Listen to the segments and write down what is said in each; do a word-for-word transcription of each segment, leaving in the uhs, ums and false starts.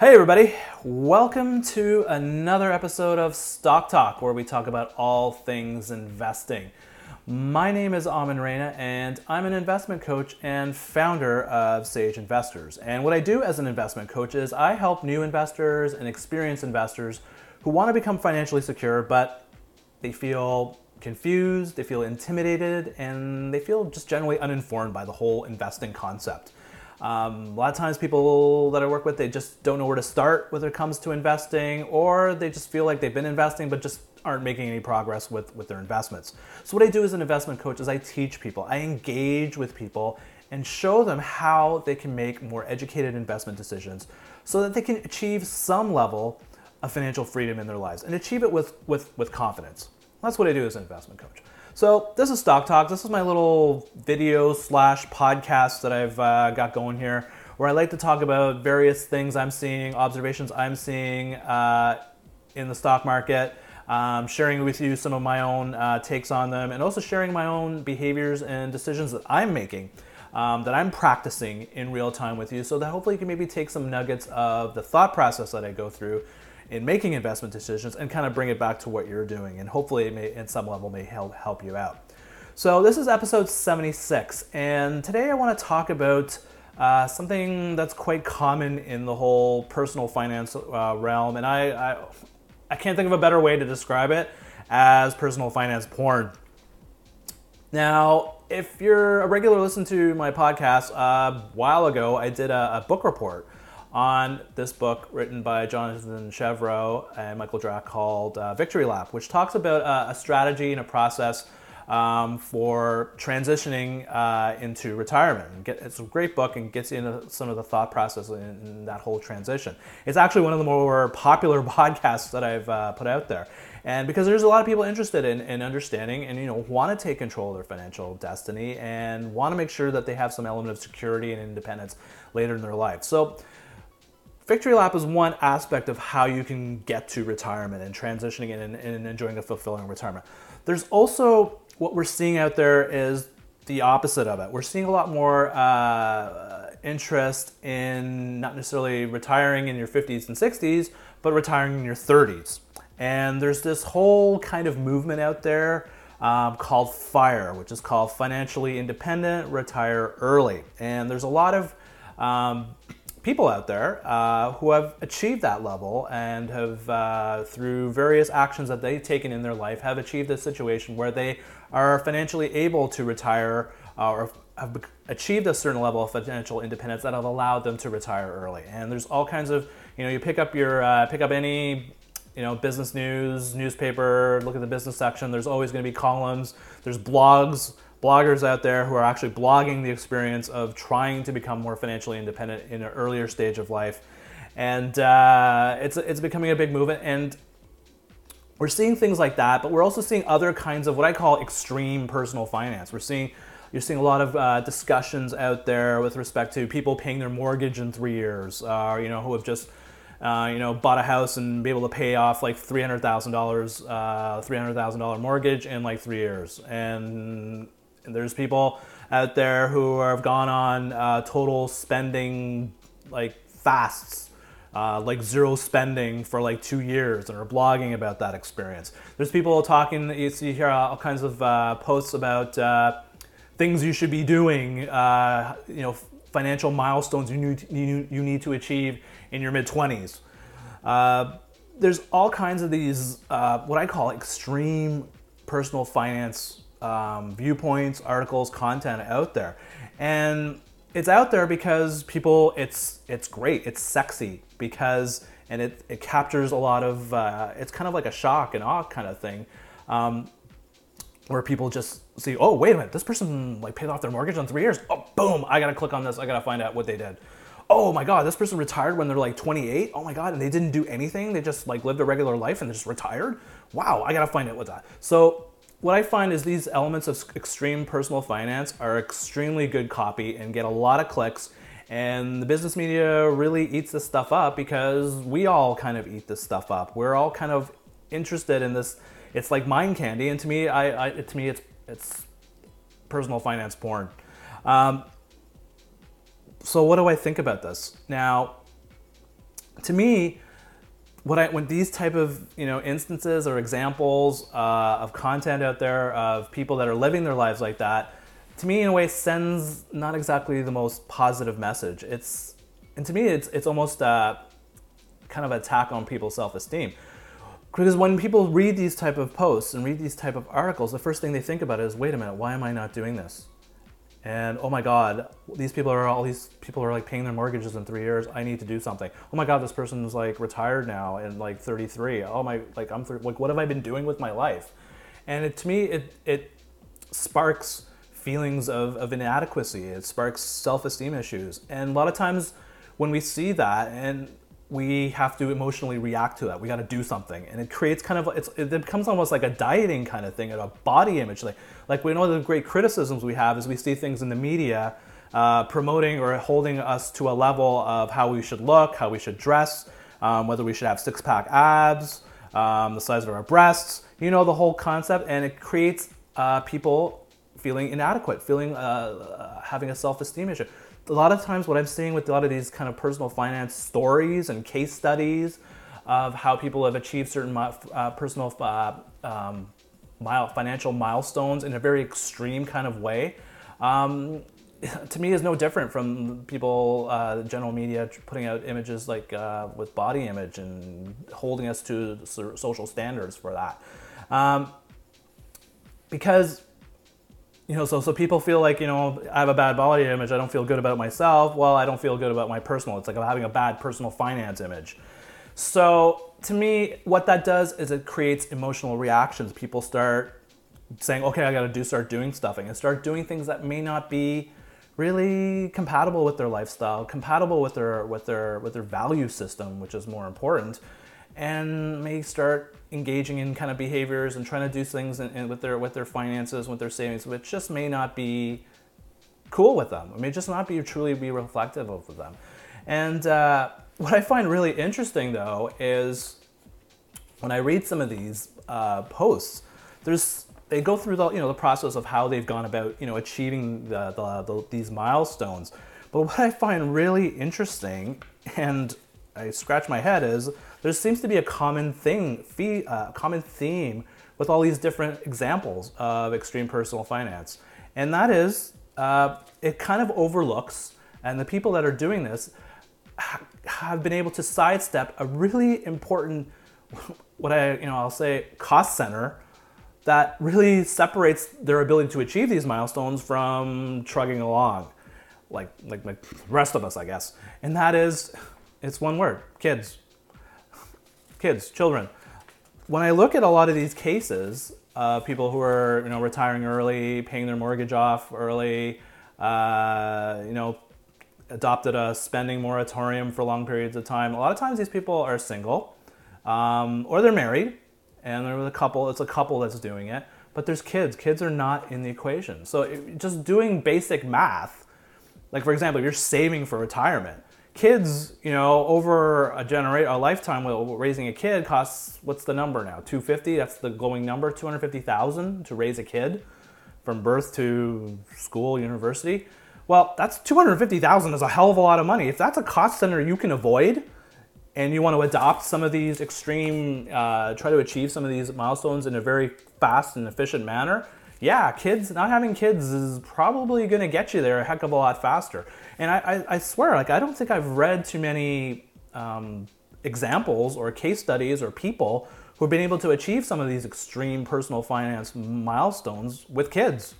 Hey everybody, welcome to another episode of Stock Talk, where we talk about all things investing. My name is Aman Raina, and I'm an investment coach and founder of Sage Investors. And what I do as an investment coach is I help new investors and experienced investors who want to become financially secure, but they feel confused, they feel intimidated, and they feel just generally uninformed by the whole investing concept. Um, a lot of times people that I work with, they just don't know where to start when it comes to investing, or they just feel like they've been investing but just aren't making any progress with, with their investments. So what I do as an investment coach is I teach people, I engage with people and show them how they can make more educated investment decisions so that they can achieve some level of financial freedom in their lives and achieve it with, with, with confidence. That's what I do as an investment coach. So this is Stock Talk. This is my little video slash podcast that I've uh, got going here, where I like to talk about various things I'm seeing, observations I'm seeing uh, in the stock market, um, sharing with you some of my own uh, takes on them, and also sharing my own behaviors and decisions that I'm making, um, that I'm practicing in real time with you, so that hopefully you can maybe take some nuggets of the thought process that I go through in making investment decisions and kind of bring it back to what you're doing. And hopefully it may, at some level, may help help you out. So this is episode seventy-six. And today I want to talk about uh, something that's quite common in the whole personal finance uh, realm. And I, I I can't think of a better way to describe it as personal finance porn. Now, if you're a regular listener to my podcast, uh, a while ago, I did a, a book report on this book written by Jonathan Chevro and Michael Drak called uh, Victory Lap, which talks about uh, a strategy and a process um, for transitioning uh, into retirement. Get, it's a great book and gets you into some of the thought process in, in that whole transition. It's actually one of the more popular podcasts that I've uh, put out there. And because there's a lot of people interested in, in understanding and, you know, want to take control of their financial destiny and want to make sure that they have some element of security and independence later in their life. So Victory Lap is one aspect of how you can get to retirement and transitioning and, and enjoying a fulfilling retirement. There's also what we're seeing out there is the opposite of it. We're seeing a lot more uh, interest in not necessarily retiring in your fifties and sixties, but retiring in your thirties. And there's this whole kind of movement out there um, called FIRE, which is called financially independent, retire early. And there's a lot of um, people out there uh, who have achieved that level and have, uh, through various actions that they've taken in their life, have achieved a situation where they are financially able to retire uh, or have achieved a certain level of financial independence that have allowed them to retire early. And there's all kinds of, you know, you pick up your, uh, pick up any, you know, business news, newspaper, look at the business section, there's always going to be columns, there's blogs, bloggers out there who are actually blogging the experience of trying to become more financially independent in an earlier stage of life. And uh, it's it's becoming a big movement. And we're seeing things like that, but we're also seeing other kinds of what I call extreme personal finance. We're seeing, you're seeing a lot of uh, discussions out there with respect to people paying their mortgage in three years, uh, you know, who have just, Uh, you know, bought a house and be able to pay off like three hundred thousand dollars, uh, three hundred thousand dollars mortgage in like three years. And there's people out there who have gone on uh, total spending like fasts, uh, like zero spending for like two years and are blogging about that experience. There's people talking, you see here all kinds of uh, posts about uh, things you should be doing, uh, you know, financial milestones you need, you, you need to achieve in your mid-twenties. Uh, there's all kinds of these, uh, what I call extreme personal finance um, viewpoints, articles, content out there. And it's out there because people, it's it's great, it's sexy, because, and it, it captures a lot of, uh, it's kind of like a shock and awe kind of thing, um, where people just see, oh, wait a minute, this person like paid off their mortgage on three years. Oh, boom, I gotta click on this, I gotta find out what they did. Oh my God, this person retired when they're like twenty-eight. Oh my God, and they didn't do anything. They just like lived a regular life and they just retired. Wow, I gotta find out what's that. So what I find is these elements of extreme personal finance are extremely good copy and get a lot of clicks. And the business media really eats this stuff up because we all kind of eat this stuff up. We're all kind of interested in this. It's like mind candy. And to me, I, I to me, it's it's personal finance porn. Um, So what do I think about this? Now, to me, what I, when these type of, you know, instances or examples uh, of content out there of people that are living their lives like that, to me in a way sends not exactly the most positive message. It's, and to me it's it's almost a kind of attack on people's self-esteem. Because when people read these type of posts and read these type of articles, the first thing they think about is, wait a minute, why am I not doing this? And oh my God, these people are all these people are like paying their mortgages in three years. I need to do something. Oh my God, this person's like retired now and like thirty-three. Oh my, like I'm th- like what have I been doing with my life? And it, to me, it it sparks feelings of, of inadequacy. It sparks self-esteem issues. And a lot of times when we see that, and we have to emotionally react to that. We got to do something, and it creates kind of it's, it becomes almost like a dieting kind of thing, and a body image thing. Like we know the great criticisms we have is we see things in the media uh, promoting or holding us to a level of how we should look, how we should dress, um, whether we should have six-pack abs, um, the size of our breasts. You know the whole concept, and it creates uh, people feeling inadequate, feeling uh, having a self-esteem issue. A lot of times what I'm seeing with a lot of these kind of personal finance stories and case studies of how people have achieved certain uh, personal uh, um, mile, financial milestones in a very extreme kind of way, um, to me is no different from people, uh, general media putting out images like uh, with body image and holding us to social standards for that. Um, because You know, so so people feel like, you know, I have a bad body image, I don't feel good about myself, well, I don't feel good about my personal. It's like I'm having a bad personal finance image. So to me, what that does is it creates emotional reactions. People start saying, okay, I gotta do start doing stuff and start doing things that may not be really compatible with their lifestyle, compatible with their with their with their value system, which is more important, and may start engaging in kind of behaviors and trying to do things in, in, with their with their finances, with their savings, which just may not be cool with them. It may just not be truly be reflective of them. And uh, what I find really interesting though is when I read some of these uh, posts, there's they go through the you know the process of how they've gone about you know achieving the, the, the these milestones. But what I find really interesting, and I scratch my head, is there seems to be a common thing, fee, uh, common theme with all these different examples of extreme personal finance. And that is, uh, it kind of overlooks, and the people that are doing this ha- have been able to sidestep a really important, what I, you know, I'll say cost center that really separates their ability to achieve these milestones from trugging along, like, like, like the rest of us, I guess. And that is, it's one word, kids. Kids, children. When I look at a lot of these cases of uh, people who are, you know, retiring early, paying their mortgage off early, uh, you know, adopted a spending moratorium for long periods of time. A lot of times these people are single, um, or they're married, and they're with a couple. It's a couple that's doing it, but there's kids. Kids are not in the equation. So it, just doing basic math, like for example, you're saving for retirement. Kids, you know, over a generation, a lifetime, raising a kid costs, what's the number now? two hundred fifty, that's the going number, two hundred fifty thousand dollars to raise a kid from birth to school, university. Well, that's two hundred fifty thousand dollars is a hell of a lot of money. If that's a cost center you can avoid, and you want to adopt some of these extreme, uh, try to achieve some of these milestones in a very fast and efficient manner, yeah, kids, not having kids is probably going to get you there a heck of a lot faster. And I, I, I swear, like, I don't think I've read too many um, examples or case studies or people who have been able to achieve some of these extreme personal finance milestones with kids.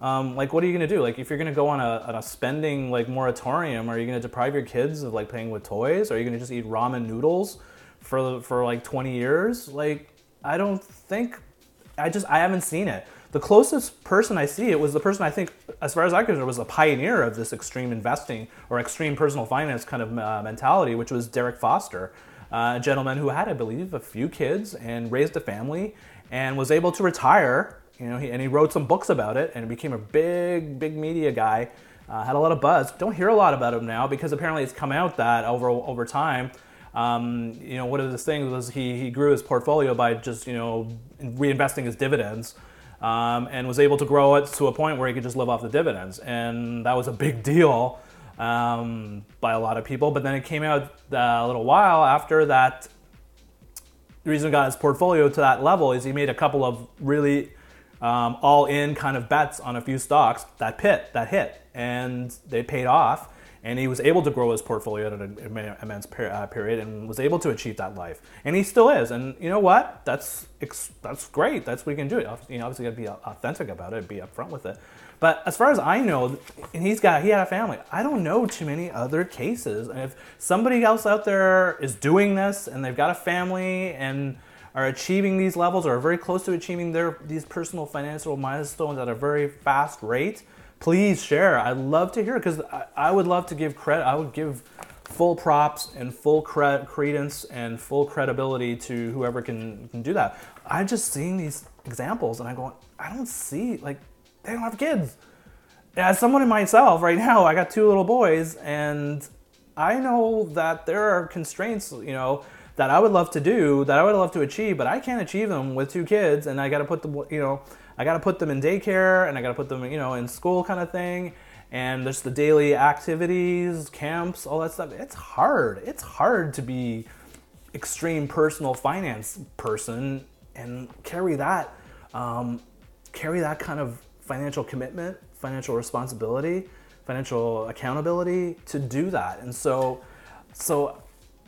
Um, like, what are you going to do? Like, if you're going to go on a, on a spending, like, moratorium, are you going to deprive your kids of, like, playing with toys? Are you going to just eat ramen noodles for, for like, twenty years? Like, I don't think, I just, I haven't seen it. The closest person I see, it was the person I think, as far as I could, was a pioneer of this extreme investing or extreme personal finance kind of uh, mentality, which was Derek Foster, uh, a gentleman who had, I believe, a few kids and raised a family and was able to retire. You know, he, and he wrote some books about it and became a big, big media guy. Uh, had a lot of buzz. Don't hear a lot about him now because apparently it's come out that over over time. Um, you know, one of the things was he he grew his portfolio by just you know reinvesting his dividends. Um, and was able to grow it to a point where he could just live off the dividends. And that was a big deal um, by a lot of people. But then it came out a little while after that. The reason he got his portfolio to that level is he made a couple of really um, all-in kind of bets on a few stocks that pit, that hit, and they paid off. And he was able to grow his portfolio at an immense per, uh, period, and was able to achieve that life. And he still is. And you know what? That's that's great. That's we can do it. You know, obviously, you got to be authentic about it, be upfront with it. But as far as I know, and he's got he had a family. I don't know too many other cases. And if somebody else out there is doing this, and they've got a family, and are achieving these levels, or are very close to achieving their these personal financial milestones at a very fast rate, please share. I'd love to hear it, because I, I would love to give credit. I would give full props and full cre- credence and full credibility to whoever can, can do that. I'm just seeing these examples and I'm going, I don't see, like, they don't have kids. As someone in myself right now, I got two little boys, and I know that there are constraints, you know, that I would love to do, that I would love to achieve, but I can't achieve them with two kids, and I got to put them, you know, I got to put them in daycare, and I got to put them, you know, in school kind of thing. And there's the daily activities, camps, all that stuff. It's hard. It's hard to be extreme personal finance person and carry that, um, carry that kind of financial commitment, financial responsibility, financial accountability to do that. And so, so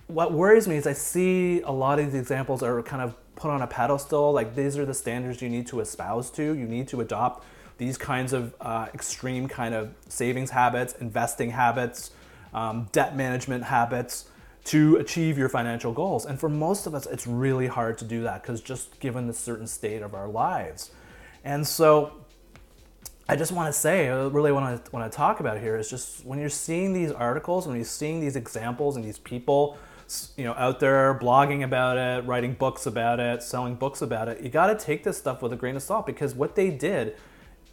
what worries me is I see a lot of these examples are kind of put on a pedestal, like these are the standards you need to espouse to. You need to adopt these kinds of uh, extreme kind of savings habits, investing habits, um, debt management habits to achieve your financial goals. And for most of us, it's really hard to do that, because just given the certain state of our lives. And so I just want to say, really what I want to talk about here is just when you're seeing these articles, when you're seeing these examples and these people, you know, out there blogging about it, writing books about it, selling books about it, you got to take this stuff with a grain of salt, because what they did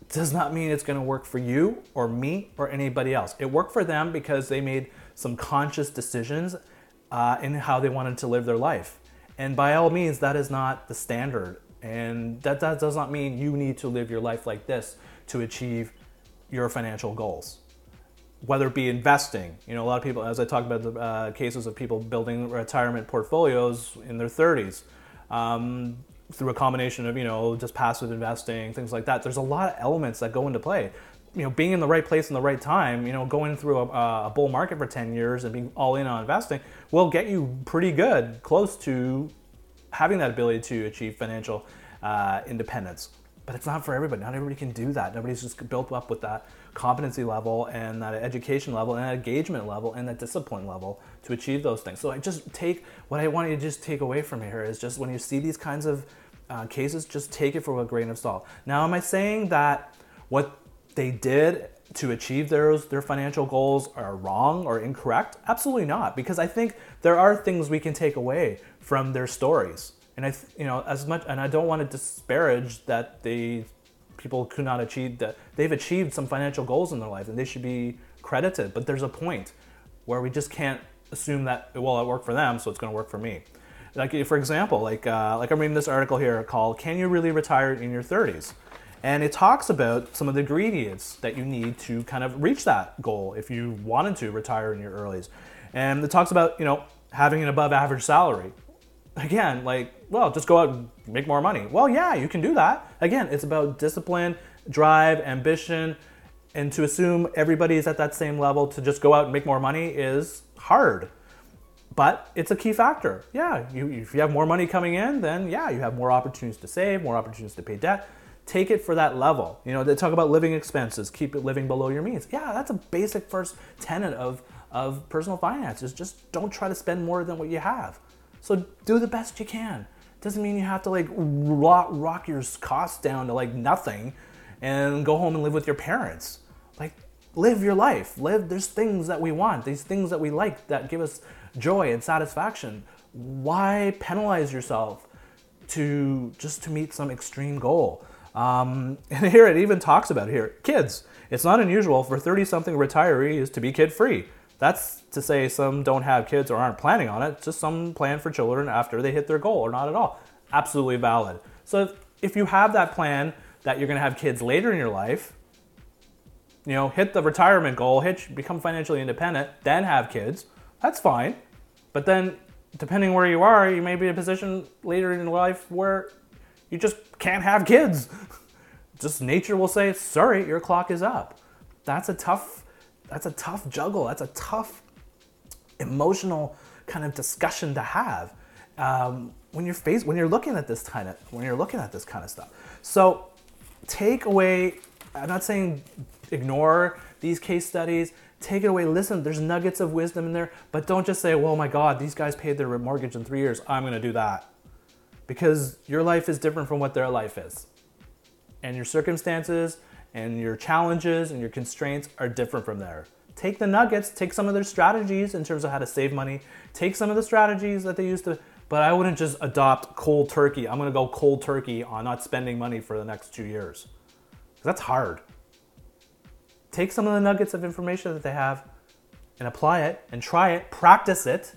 does not mean it's going to work for you or me or anybody else. It worked for them because they made some conscious decisions uh, in how they wanted to live their life. And by all means, that is not the standard. And that, that does not mean you need to live your life like this to achieve your financial goals. Whether it be investing, you know, a lot of people, as I talk about the uh, cases of people building retirement portfolios in their thirties, um, through a combination of, you know, just passive investing, things like that. There's a lot of elements that go into play. You know, being in the right place in the right time, you know, going through a, a bull market for ten years and being all in on investing will get you pretty good, close to having that ability to achieve financial uh, independence. But it's not for everybody. Not everybody can do that. Nobody's just built up with that competency level and that education level and that engagement level and that discipline level to achieve those things. So I just take, what I want you to just take away from here is just when you see these kinds of uh, cases, just take it for a grain of salt. Now, am I saying that what they did to achieve their, their financial goals are wrong or incorrect? Absolutely not, because I think there are things we can take away from their stories. And I, you know, as much, and I don't want to disparage that they, people could not achieve that. They've achieved some financial goals in their life, and they should be credited. But there's a point where we just can't assume that, well, it worked for them, so it's going to work for me. Like, for example, like uh, like I'm reading this article here called "Can You Really Retire in Your thirties?" And it talks about some of the ingredients that you need to kind of reach that goal if you wanted to retire in your earlies. And it talks about, you know, having an above-average salary. Again, like, well, just go out and make more money. Well, yeah, you can do that. Again, it's about discipline, drive, ambition, and to assume everybody is at that same level to just go out and make more money is hard. But it's a key factor. Yeah, you, if you have more money coming in, then yeah, you have more opportunities to save, more opportunities to pay debt. Take it for that level. You know, they talk about living expenses, keep it living below your means. Yeah, that's a basic first tenet of, of personal finance, is just don't try to spend more than what you have. So do the best you can. Doesn't mean you have to like rock, rock your costs down to like nothing and go home and live with your parents. Like, live your life. Live, there's things that we want, these things that we like that give us joy and satisfaction. Why penalize yourself to just to meet some extreme goal? Um, and here it even talks about here, kids. It's not unusual for thirty-something retirees to be kid-free. That's to say some don't have kids or aren't planning on it, just some plan for children after they hit their goal or not at all. Absolutely valid. So if, if you have that plan that you're going to have kids later in your life, you know, hit the retirement goal, hit become financially independent, then have kids. That's fine. But then, depending where you are, you may be in a position later in life where you just can't have kids. Just nature will say, sorry, your clock is up. That's a tough, that's a tough juggle. That's a tough emotional kind of discussion to have um, when you're faced, when you're looking at this kind of, when you're looking at this kind of stuff. So take away, I'm not saying ignore these case studies. Take it away. Listen, there's nuggets of wisdom in there, but don't just say, well, my God, these guys paid their mortgage in three years. I'm going to do that. Because your life is different from what their life is. And your circumstances and your challenges and your constraints are different from theirs. Take the nuggets, take some of their strategies in terms of how to save money, take some of the strategies that they used to, but I wouldn't just adopt cold turkey. I'm gonna go cold turkey on not spending money for the next two years. That's hard. Take some of the nuggets of information that they have and apply it and try it, practice it,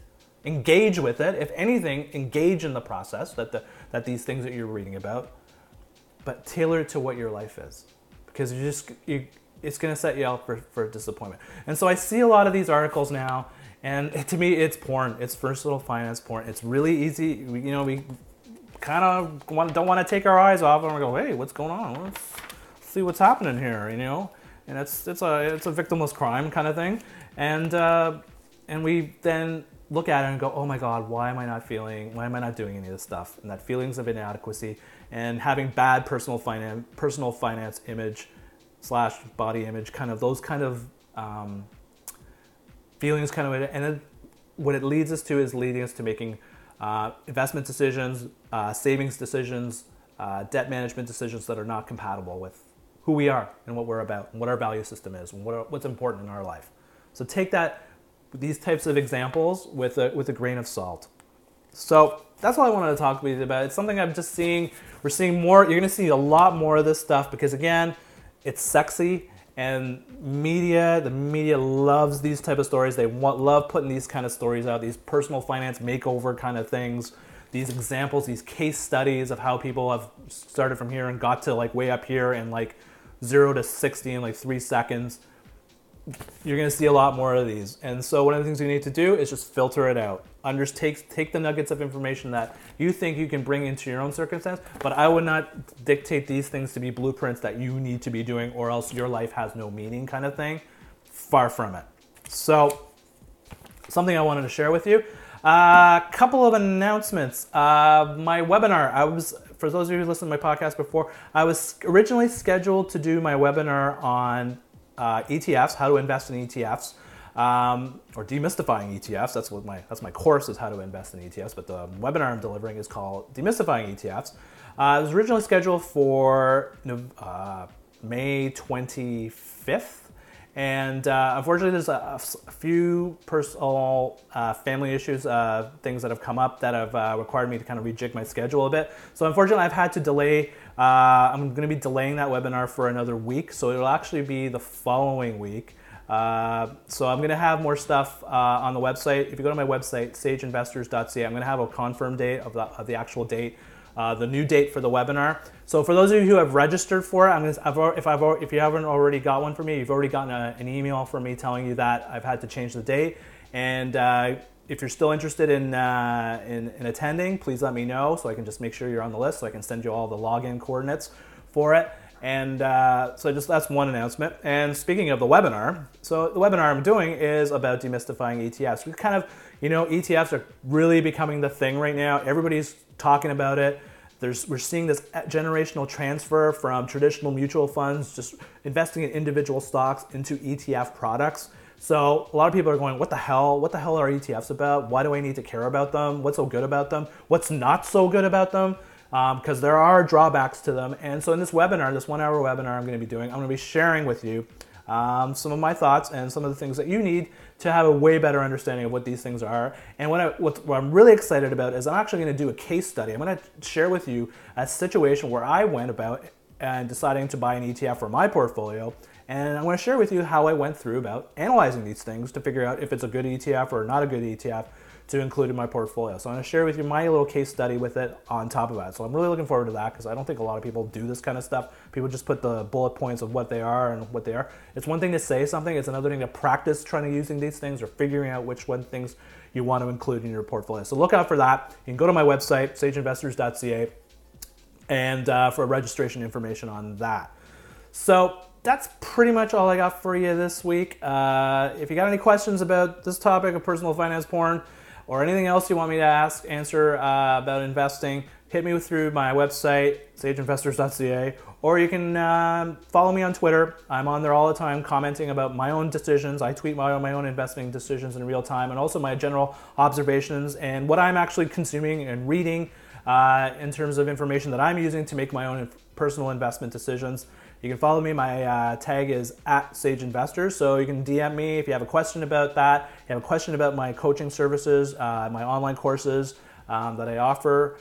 engage with it. If anything, engage in the process that the that these things that you're reading about, but tailor it to what your life is. Because you just, you, it's gonna set you up for, for disappointment. And so I see a lot of these articles now, and it, to me, it's porn. It's versatile finance porn. It's really easy. We, you know, we kind of want, don't want to take our eyes off, and we go, hey, what's going on? Let's see what's happening here, you know? And it's it's a it's a victimless crime kind of thing. And uh, and we then look at it and go, oh my God, why am I not feeling, why am I not doing any of this stuff? And that feelings of inadequacy and having bad personal finance, personal finance image slash body image, kind of those kind of um, feelings kind of, and then what it leads us to is leading us to making uh, investment decisions, uh, savings decisions, uh, debt management decisions that are not compatible with who we are and what we're about and what our value system is and what are, what's important in our life. So take that, these types of examples with a, with a grain of salt. So that's what I wanted to talk with you about. It's something I'm just seeing, we're seeing more, you're gonna see a lot more of this stuff because again, it's sexy and media, the media loves these type of stories. They want, love putting these kind of stories out, these personal finance makeover kind of things, these examples, these case studies of how people have started from here and got to like way up here and like zero to sixty in like three seconds. You're gonna see a lot more of these. And so one of the things you need to do is just filter it out. Undertake, take the nuggets of information that you think you can bring into your own circumstance, but I would not dictate these things to be blueprints that you need to be doing or else your life has no meaning kind of thing. Far from it. So something I wanted to share with you. A uh, couple of announcements. Uh, my webinar, I was, for those of you who listened to my podcast before, I was originally scheduled to do my webinar on Uh, E T Fs, how to invest in E T Fs, um, or demystifying E T Fs. That's what my that's my course is, how to invest in E T Fs. But the webinar I'm delivering is called demystifying E T Fs. Uh, it was originally scheduled for uh, May twenty-fifth, and uh, unfortunately, there's a, a few personal uh, family issues, uh, things that have come up that have uh, required me to kind of rejig my schedule a bit. So unfortunately, I've had to delay. Uh, I'm going to be delaying that webinar for another week, so it'll actually be the following week. Uh, so I'm going to have more stuff uh, on the website. If you go to my website, sage investors dot c a, I'm going to have a confirmed date of the, of the actual date, uh, the new date for the webinar. So for those of you who have registered for it, I'm going to, I've, if, I've, if you haven't already got one from me, you've already gotten a, an email from me telling you that I've had to change the date. And uh, if you're still interested in, uh, in in attending, please let me know so I can just make sure you're on the list so I can send you all the login coordinates for it. And uh, so just that's one announcement. And speaking of the webinar, so the webinar I'm doing is about demystifying E T Fs. We kind of, you know, E T Fs are really becoming the thing right now. Everybody's talking about it. There's, we're seeing this generational transfer from traditional mutual funds, just investing in individual stocks into E T F products. So a lot of people are going, what the hell? What the hell are E T Fs about? Why do I need to care about them? What's so good about them? What's not so good about them? Because um, there are drawbacks to them. And so in this webinar, this one hour webinar I'm going to be doing, I'm going to be sharing with you um, some of my thoughts and some of the things that you need to have a way better understanding of what these things are. And what, I, what, what I'm really excited about is I'm actually going to do a case study. I'm going to share with you a situation where I went about and deciding to buy an E T F for my portfolio. And I'm going to share with you how I went through about analyzing these things to figure out if it's a good E T F or not a good E T F, to include in my portfolio. So I'm going to share with you my little case study with it on top of that. So I'm really looking forward to that because I don't think a lot of people do this kind of stuff. People just put the bullet points of what they are and what they are. It's one thing to say something. It's another thing to practice trying to using these things or figuring out which one things you want to include in your portfolio. So look out for that. You can go to my website, sage investors dot c a, and uh, for registration information on that. So that's pretty much all I got for you this week. Uh, if you got any questions about this topic of personal finance porn or anything else you want me to ask, answer uh, about investing, hit me through my website, sage investors dot c a, or you can um, follow me on Twitter. I'm on there all the time commenting about my own decisions. I tweet my own, my own investing decisions in real time, and also my general observations and what I'm actually consuming and reading uh, in terms of information that I'm using to make my own personal investment decisions. You can follow me. My uh, tag is at Sage Investors. So you can D M me if you have a question about that. If you have a question about my coaching services, uh, my online courses um, that I offer.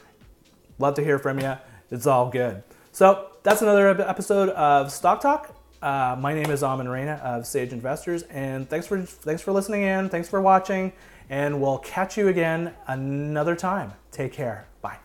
Love to hear from you. It's all good. So that's another episode of Stock Talk. Uh, my name is Aman Raina of Sage Investors, and thanks for thanks for listening in. Thanks for watching, and we'll catch you again another time. Take care. Bye.